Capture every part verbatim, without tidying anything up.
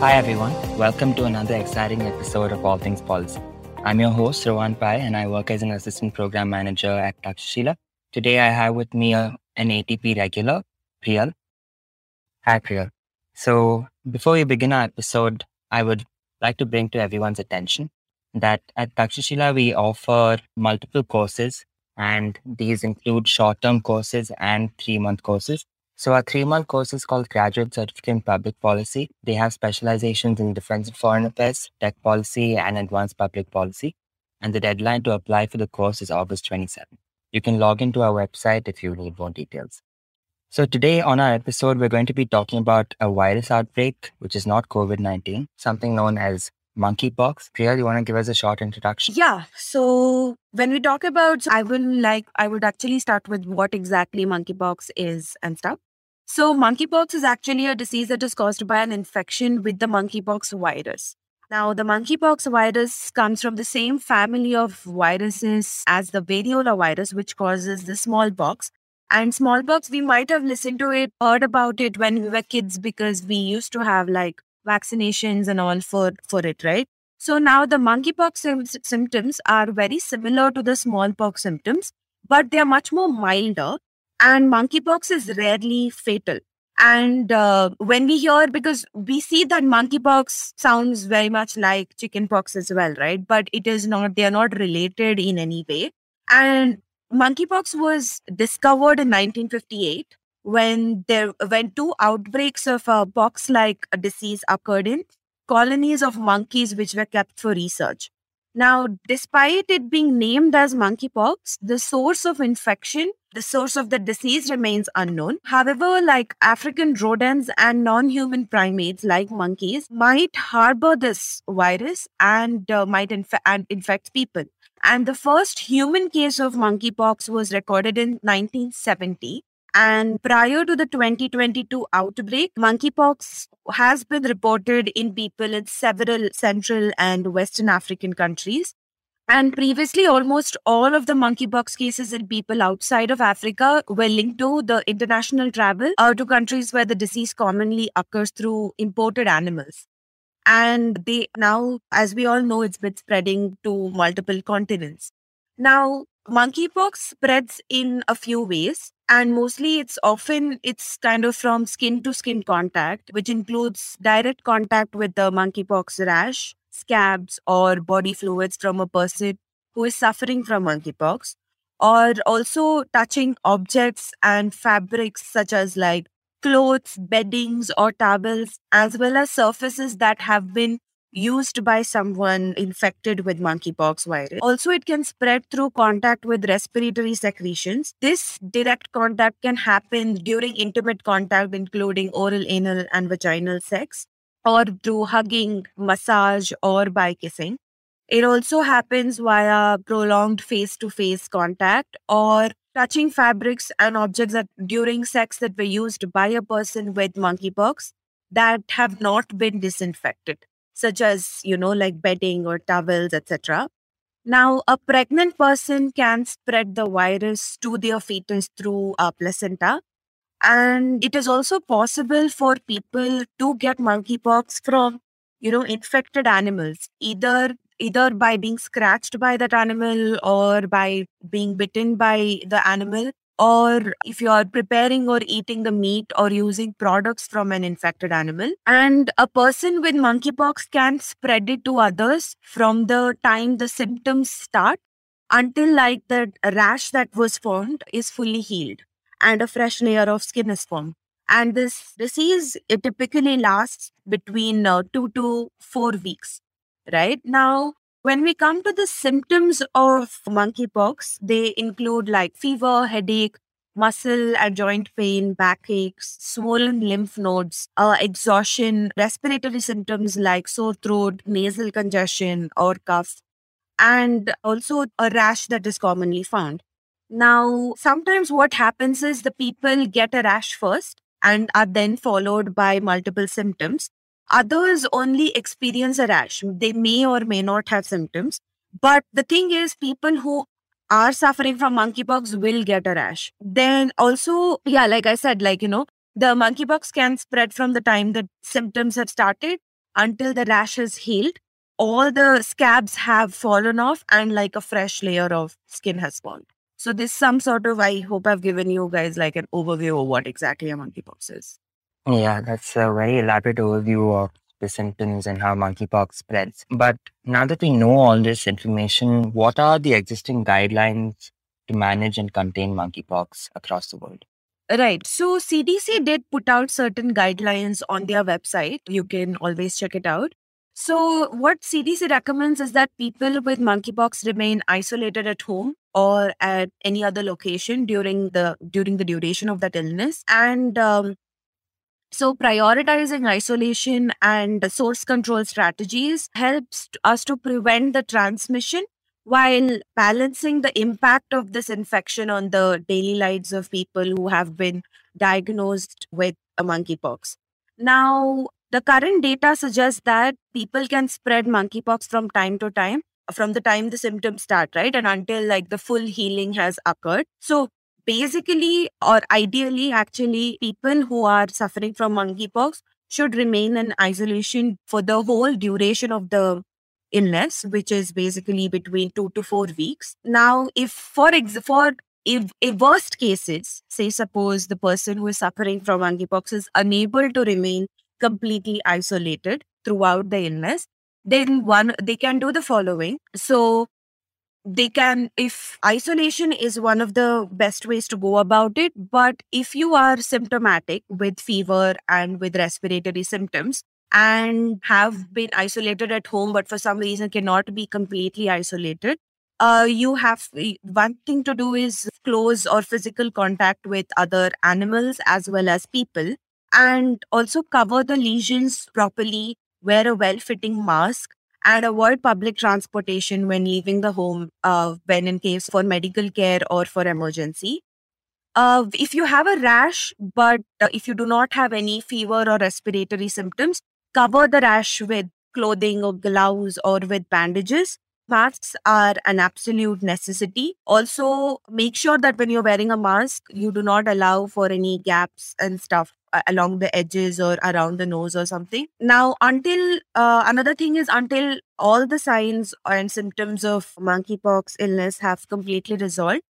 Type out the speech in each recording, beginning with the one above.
Hi everyone, welcome to another exciting episode of All Things Policy. I'm your host Rohan Pai and I work as an Assistant Program Manager at Takshashila. Today I have with me a, an A T P regular, Priyal. Hi Priyal. So before we begin our episode, I would like to bring to everyone's attention that at Takshashila we offer multiple courses, and these include short-term courses and three-month courses. So our three-month course is called Graduate Certificate in Public Policy. They have specializations in Defense and Foreign Affairs, Tech Policy, and Advanced Public Policy. And the deadline to apply for the course is August twenty-seventh. You can log into our website if you need more details. So today on our episode, we're going to be talking about a virus outbreak, which is not covid nineteen, something known as monkeypox. Priyal, you want to give us a short introduction? Yeah. So when we talk about, I would like, I would actually start with what exactly monkeypox is and stuff. So monkeypox is actually a disease that is caused by an infection with the monkeypox virus. Now, the monkeypox virus comes from the same family of viruses as the variola virus, which causes the smallpox. And smallpox, we might have listened to it, heard about it when we were kids because we used to have like vaccinations and all for, for it, right? So now the monkeypox sim- symptoms are very similar to the smallpox symptoms, but they are much more milder. And monkeypox is rarely fatal. And uh, when we hear, because we see that monkeypox sounds very much like chickenpox as well, right? But it is not, they are not related in any way. And monkeypox was discovered in nineteen fifty-eight when there when two outbreaks of a pox-like disease occurred in colonies of monkeys which were kept for research. Now, despite it being named as monkeypox, the source of infection, the source of the disease remains unknown. However, like African rodents and non-human primates like monkeys might harbor this virus and uh, might inf- and infect people. And the first human case of monkeypox was recorded in nineteen seventy. And prior to the twenty twenty-two outbreak, monkeypox has been reported in people in several Central and Western African countries. And previously, almost all of the monkeypox cases in people outside of Africa were linked to the international travel or to countries where the disease commonly occurs through imported animals. And they now, as we all know, it's been spreading to multiple continents. Now, monkeypox spreads in a few ways, and mostly it's often, it's kind of from skin to skin contact, which includes direct contact with the monkeypox rash, scabs, or body fluids from a person who is suffering from monkeypox, or also touching objects and fabrics such as like clothes, beddings, or towels, as well as surfaces that have been used by someone infected with monkeypox virus. Also, it can spread through contact with respiratory secretions. This direct contact can happen during intimate contact, including oral, anal, and vaginal sex, or through hugging, massage, or by kissing. It also happens via prolonged face-to-face contact or touching fabrics and objects that during sex that were used by a person with monkeypox that have not been disinfected, such as, you know, like bedding or towels, et cetera. Now, a pregnant person can spread the virus to their fetus through a placenta. And it is also possible for people to get monkeypox from, you know, infected animals, either either by being scratched by that animal or by being bitten by the animal, or if you are preparing or eating the meat or using products from an infected animal. And a person with monkeypox can spread it to others from the time the symptoms start until like the rash that was formed is fully healed and a fresh layer of skin is formed. And this disease, it typically lasts between uh, two to four weeks, right? Now, when we come to the symptoms of monkeypox, they include like fever, headache, muscle and joint pain, backaches, swollen lymph nodes, uh, exhaustion, respiratory symptoms like sore throat, nasal congestion or cough, and also a rash that is commonly found. Now, sometimes what happens is the people get a rash first and are then followed by multiple symptoms. Others only experience a rash. They may or may not have symptoms. But the thing is, people who are suffering from monkeypox will get a rash. Then also, yeah, like I said, like, you know, the monkeypox can spread from the time the symptoms have started until the rash is healed. All the scabs have fallen off and like a fresh layer of skin has formed. So this some sort of, I hope I've given you guys like an overview of what exactly a monkeypox is. Yeah, that's a very elaborate overview of the symptoms and how monkeypox spreads. But now that we know all this information, what are the existing guidelines to manage and contain monkeypox across the world? Right. So C D C did put out certain guidelines on their website. You can always check it out. So what C D C recommends is that people with monkeypox remain isolated at home or at any other location during the during the duration of that illness. And um, so prioritizing isolation and source control strategies helps us to prevent the transmission while balancing the impact of this infection on the daily lives of people who have been diagnosed with a monkeypox. Now, the current data suggests that people can spread monkeypox from time to time, from the time the symptoms start, right? And until like the full healing has occurred. So basically, or ideally, actually, people who are suffering from monkeypox should remain in isolation for the whole duration of the illness, which is basically between two to four weeks. Now, if for, ex- for if, if worst cases, say suppose the person who is suffering from monkeypox is unable to remain completely isolated throughout the illness, then one they can do the following. So they can, if isolation is one of the best ways to go about it, but if you are symptomatic with fever and with respiratory symptoms and have been isolated at home, but for some reason cannot be completely isolated, uh, you have, one thing to do is close or physical contact with other animals as well as people, and also cover the lesions properly, wear a well-fitting mask, and avoid public transportation when leaving the home, uh, when in case for medical care or for emergency. Uh, if you have a rash, but uh, if you do not have any fever or respiratory symptoms, cover the rash with clothing or gloves or with bandages. Masks are an absolute necessity. Also, make sure that when you're wearing a mask, you do not allow for any gaps and stuff along the edges or around the nose or something. Now, until uh, another thing is until all the signs and symptoms of monkeypox illness have completely resolved,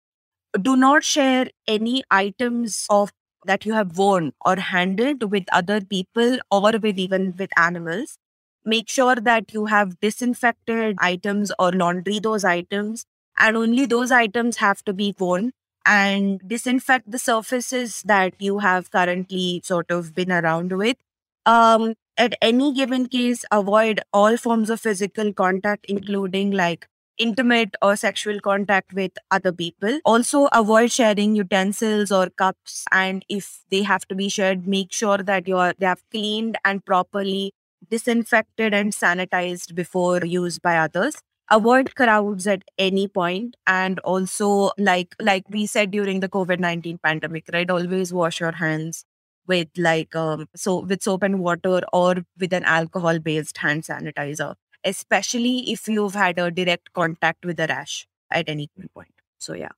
do not share any items of that you have worn or handled with other people or with even with animals. Make sure that you have disinfected items or laundry those items, and only those items have to be worn. And disinfect the surfaces that you have currently sort of been around with. Um, at any given case, avoid all forms of physical contact, including like intimate or sexual contact with other people. Also, avoid sharing utensils or cups. And if they have to be shared, make sure that you are, they have cleaned and properly disinfected and sanitized before used by others. Avoid crowds at any point, and also like like we said during the COVID nineteen pandemic, right? Always wash your hands with like um so with soap and water or with an alcohol-based hand sanitizer, especially if you've had a direct contact with a rash at any point. So yeah.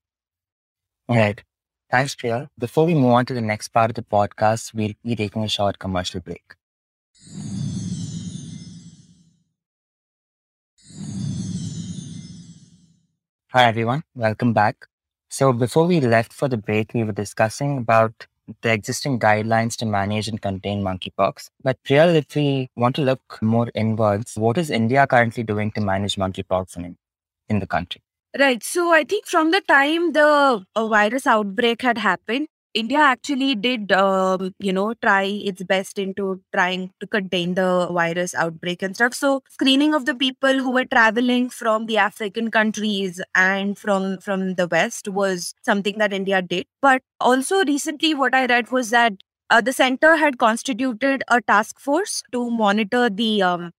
All right. Thanks, Priyal. Before we move on to the next part of the podcast, we'll be taking a short commercial break. Hi everyone, welcome back. So before we left for the break, we were discussing about the existing guidelines to manage and contain monkeypox. But Priyal, if we want to look more inwards, what is India currently doing to manage monkeypox in, in the country? Right. So I think from the time the virus outbreak had happened, India actually did, um, you know, try its best into trying to contain the virus outbreak and stuff. So screening of the people who were traveling from the African countries and from, from the West was something that India did. But also recently what I read was that uh, the center had constituted a task force to monitor the um,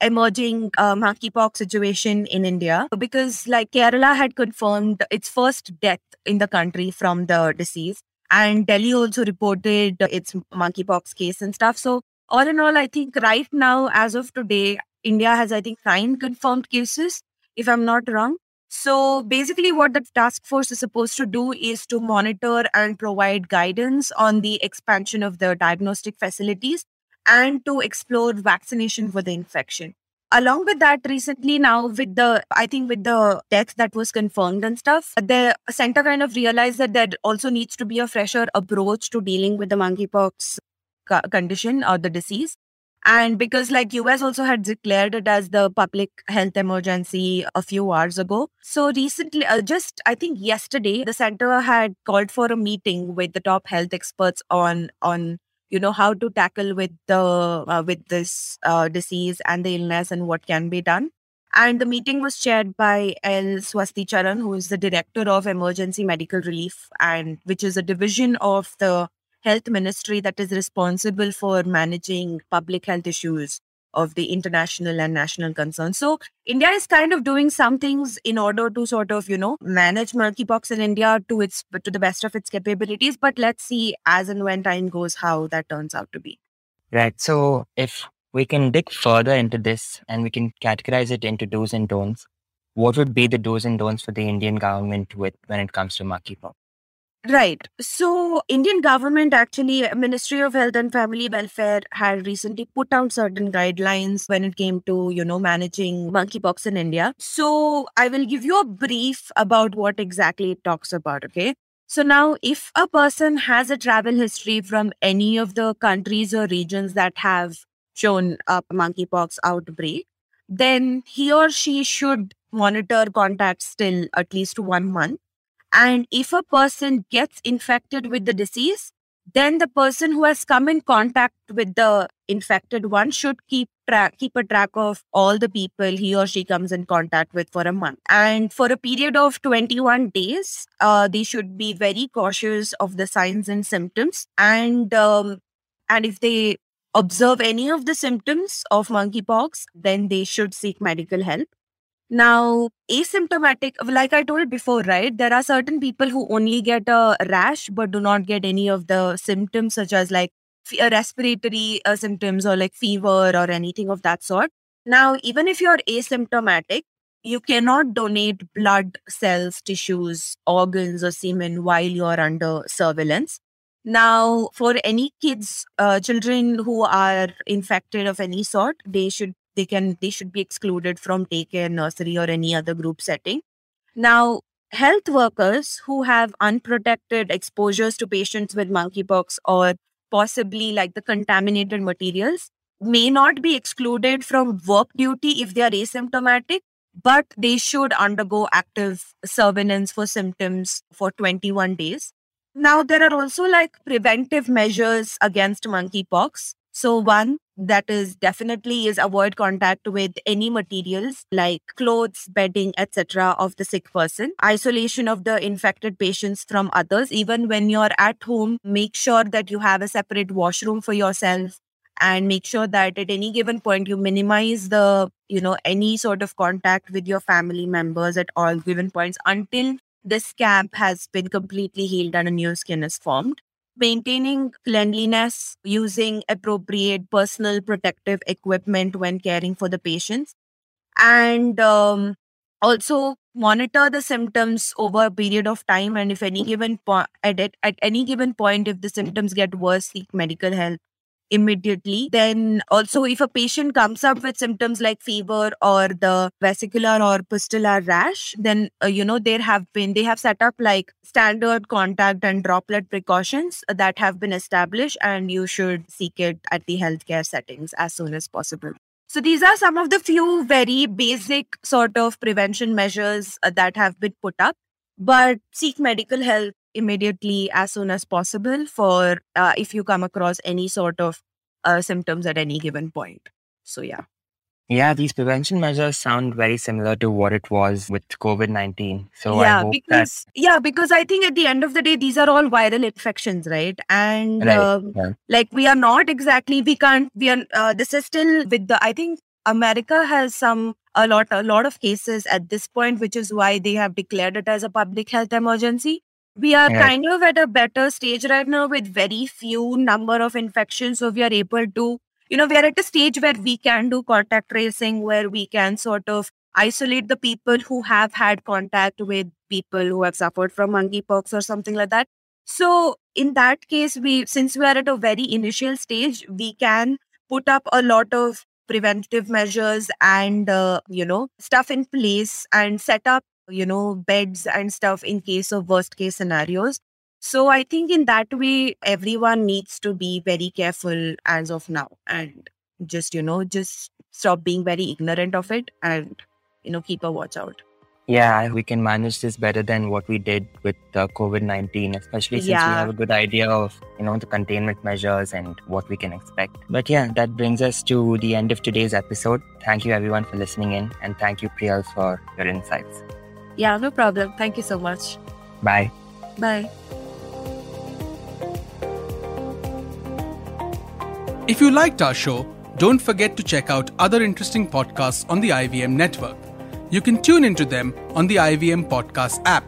emerging uh, monkeypox situation in India, because like Kerala had confirmed its first death in the country from the disease. And Delhi also reported its monkeypox case and stuff. So all in all, I think right now, as of today, India has, I think, nine confirmed cases, if I'm not wrong. So basically what the task force is supposed to do is to monitor and provide guidance on the expansion of the diagnostic facilities and to explore vaccination for the infection. Along with that, recently now with the, I think with the death that was confirmed and stuff, the center kind of realized that there also needs to be a fresher approach to dealing with the monkeypox condition or the disease. And because like U S also had declared it as the public health emergency a few hours ago. So recently, uh, just I think yesterday, the center had called for a meeting with the top health experts on on. you know, how to tackle with the uh, with this uh, disease and the illness and what can be done. And the meeting was chaired by El Swasti Charan, who is the director of Emergency Medical Relief, and which is a division of the health ministry that is responsible for managing public health issues of the international and national concern. So India is kind of doing some things in order to sort of, you know, manage monkeypox in India to its to the best of its capabilities. But let's see as and when time goes, how that turns out to be. Right. So if we can dig further into this and we can categorize it into do's and don'ts, what would be the do's and don'ts for the Indian government with when it comes to monkeypox? Right. So Indian government actually, Ministry of Health and Family Welfare had recently put out certain guidelines when it came to, you know, managing monkeypox in India. So I will give you a brief about what exactly it talks about. Okay. So now if a person has a travel history from any of the countries or regions that have shown up monkeypox outbreak, then he or she should monitor contacts till at least one month. And if a person gets infected with the disease, then the person who has come in contact with the infected one should keep track, keep a track of all the people he or she comes in contact with for a month. And for a period of twenty-one days, uh, they should be very cautious of the signs and symptoms. And, um, and if they observe any of the symptoms of monkeypox, then they should seek medical help. Now, asymptomatic, like I told before, right, there are certain people who only get a rash but do not get any of the symptoms such as like respiratory uh, symptoms or like fever or anything of that sort. Now, even if you're asymptomatic, you cannot donate blood, cells, tissues, organs or semen while you're under surveillance. Now, for any kids, uh, children who are infected of any sort, they should They can, they should be excluded from daycare, nursery, or any other group setting. Now, health workers who have unprotected exposures to patients with monkeypox or possibly like the contaminated materials may not be excluded from work duty if they are asymptomatic, but they should undergo active surveillance for symptoms for twenty-one days. Now, there are also like preventive measures against monkeypox. So one that is definitely is avoid contact with any materials like clothes, bedding, et cetera of the sick person. Isolation of the infected patients from others. Even when you're at home, make sure that you have a separate washroom for yourself and make sure that at any given point you minimize the, you know, any sort of contact with your family members at all given points until this scab has been completely healed and a new skin is formed. Maintaining cleanliness, using appropriate personal protective equipment when caring for the patients, and um, also monitor the symptoms over a period of time. And if any given po- at, at at any given point, if the symptoms get worse, seek medical help immediately. Then also, if a patient comes up with symptoms like fever or the vesicular or pustular rash, then uh, you know there have been they have set up like standard contact and droplet precautions that have been established, and you should seek it at the healthcare settings as soon as possible. So these are some of the few very basic sort of prevention measures that have been put up. But seek medical help immediately as soon as possible for uh, if you come across any sort of uh, symptoms at any given point. So, yeah. Yeah, these prevention measures sound very similar to what it was with COVID nineteen. So yeah, I hope because, that... Yeah, because I think at the end of the day, these are all viral infections, right? And right. Um, yeah. like we are not exactly, we can't, we are, uh, this is still with the, I think America has some, a lot, a lot of cases at this point, which is why they have declared it as a public health emergency. We are right. kind of at a better stage right now with very few number of infections. So we are able to You know, we are at a stage where we can do contact tracing, where we can sort of isolate the people who have had contact with people who have suffered from monkeypox or something like that. So in that case, we since we are at a very initial stage, we can put up a lot of preventive measures and, uh, you know, stuff in place and set up, you know, beds and stuff in case of worst case scenarios. So I think in that way, everyone needs to be very careful as of now and just, you know, just stop being very ignorant of it and, you know, keep a watch out. Yeah, we can manage this better than what we did with uh, COVID nineteen, especially since yeah. we have a good idea of, you know, the containment measures and what we can expect. But yeah, that brings us to the end of today's episode. Thank you everyone for listening in, and thank you, Priyal, for your insights. Yeah, no problem. Thank you so much. Bye. Bye. If you liked our show, don't forget to check out other interesting podcasts on the I V M network. You can tune into them on the I V M Podcast app,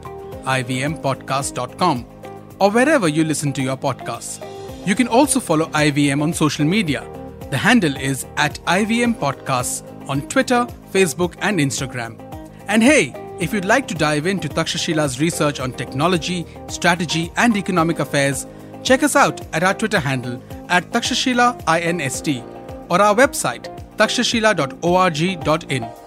i v m podcast dot com, or wherever you listen to your podcasts. You can also follow I V M on social media. The handle is at I V M Podcasts on Twitter, Facebook, and Instagram. And hey, if you'd like to dive into Takshashila's research on technology, strategy, and economic affairs, check us out at our Twitter handle at Takshashila I N S T or our website takshashila dot org dot in.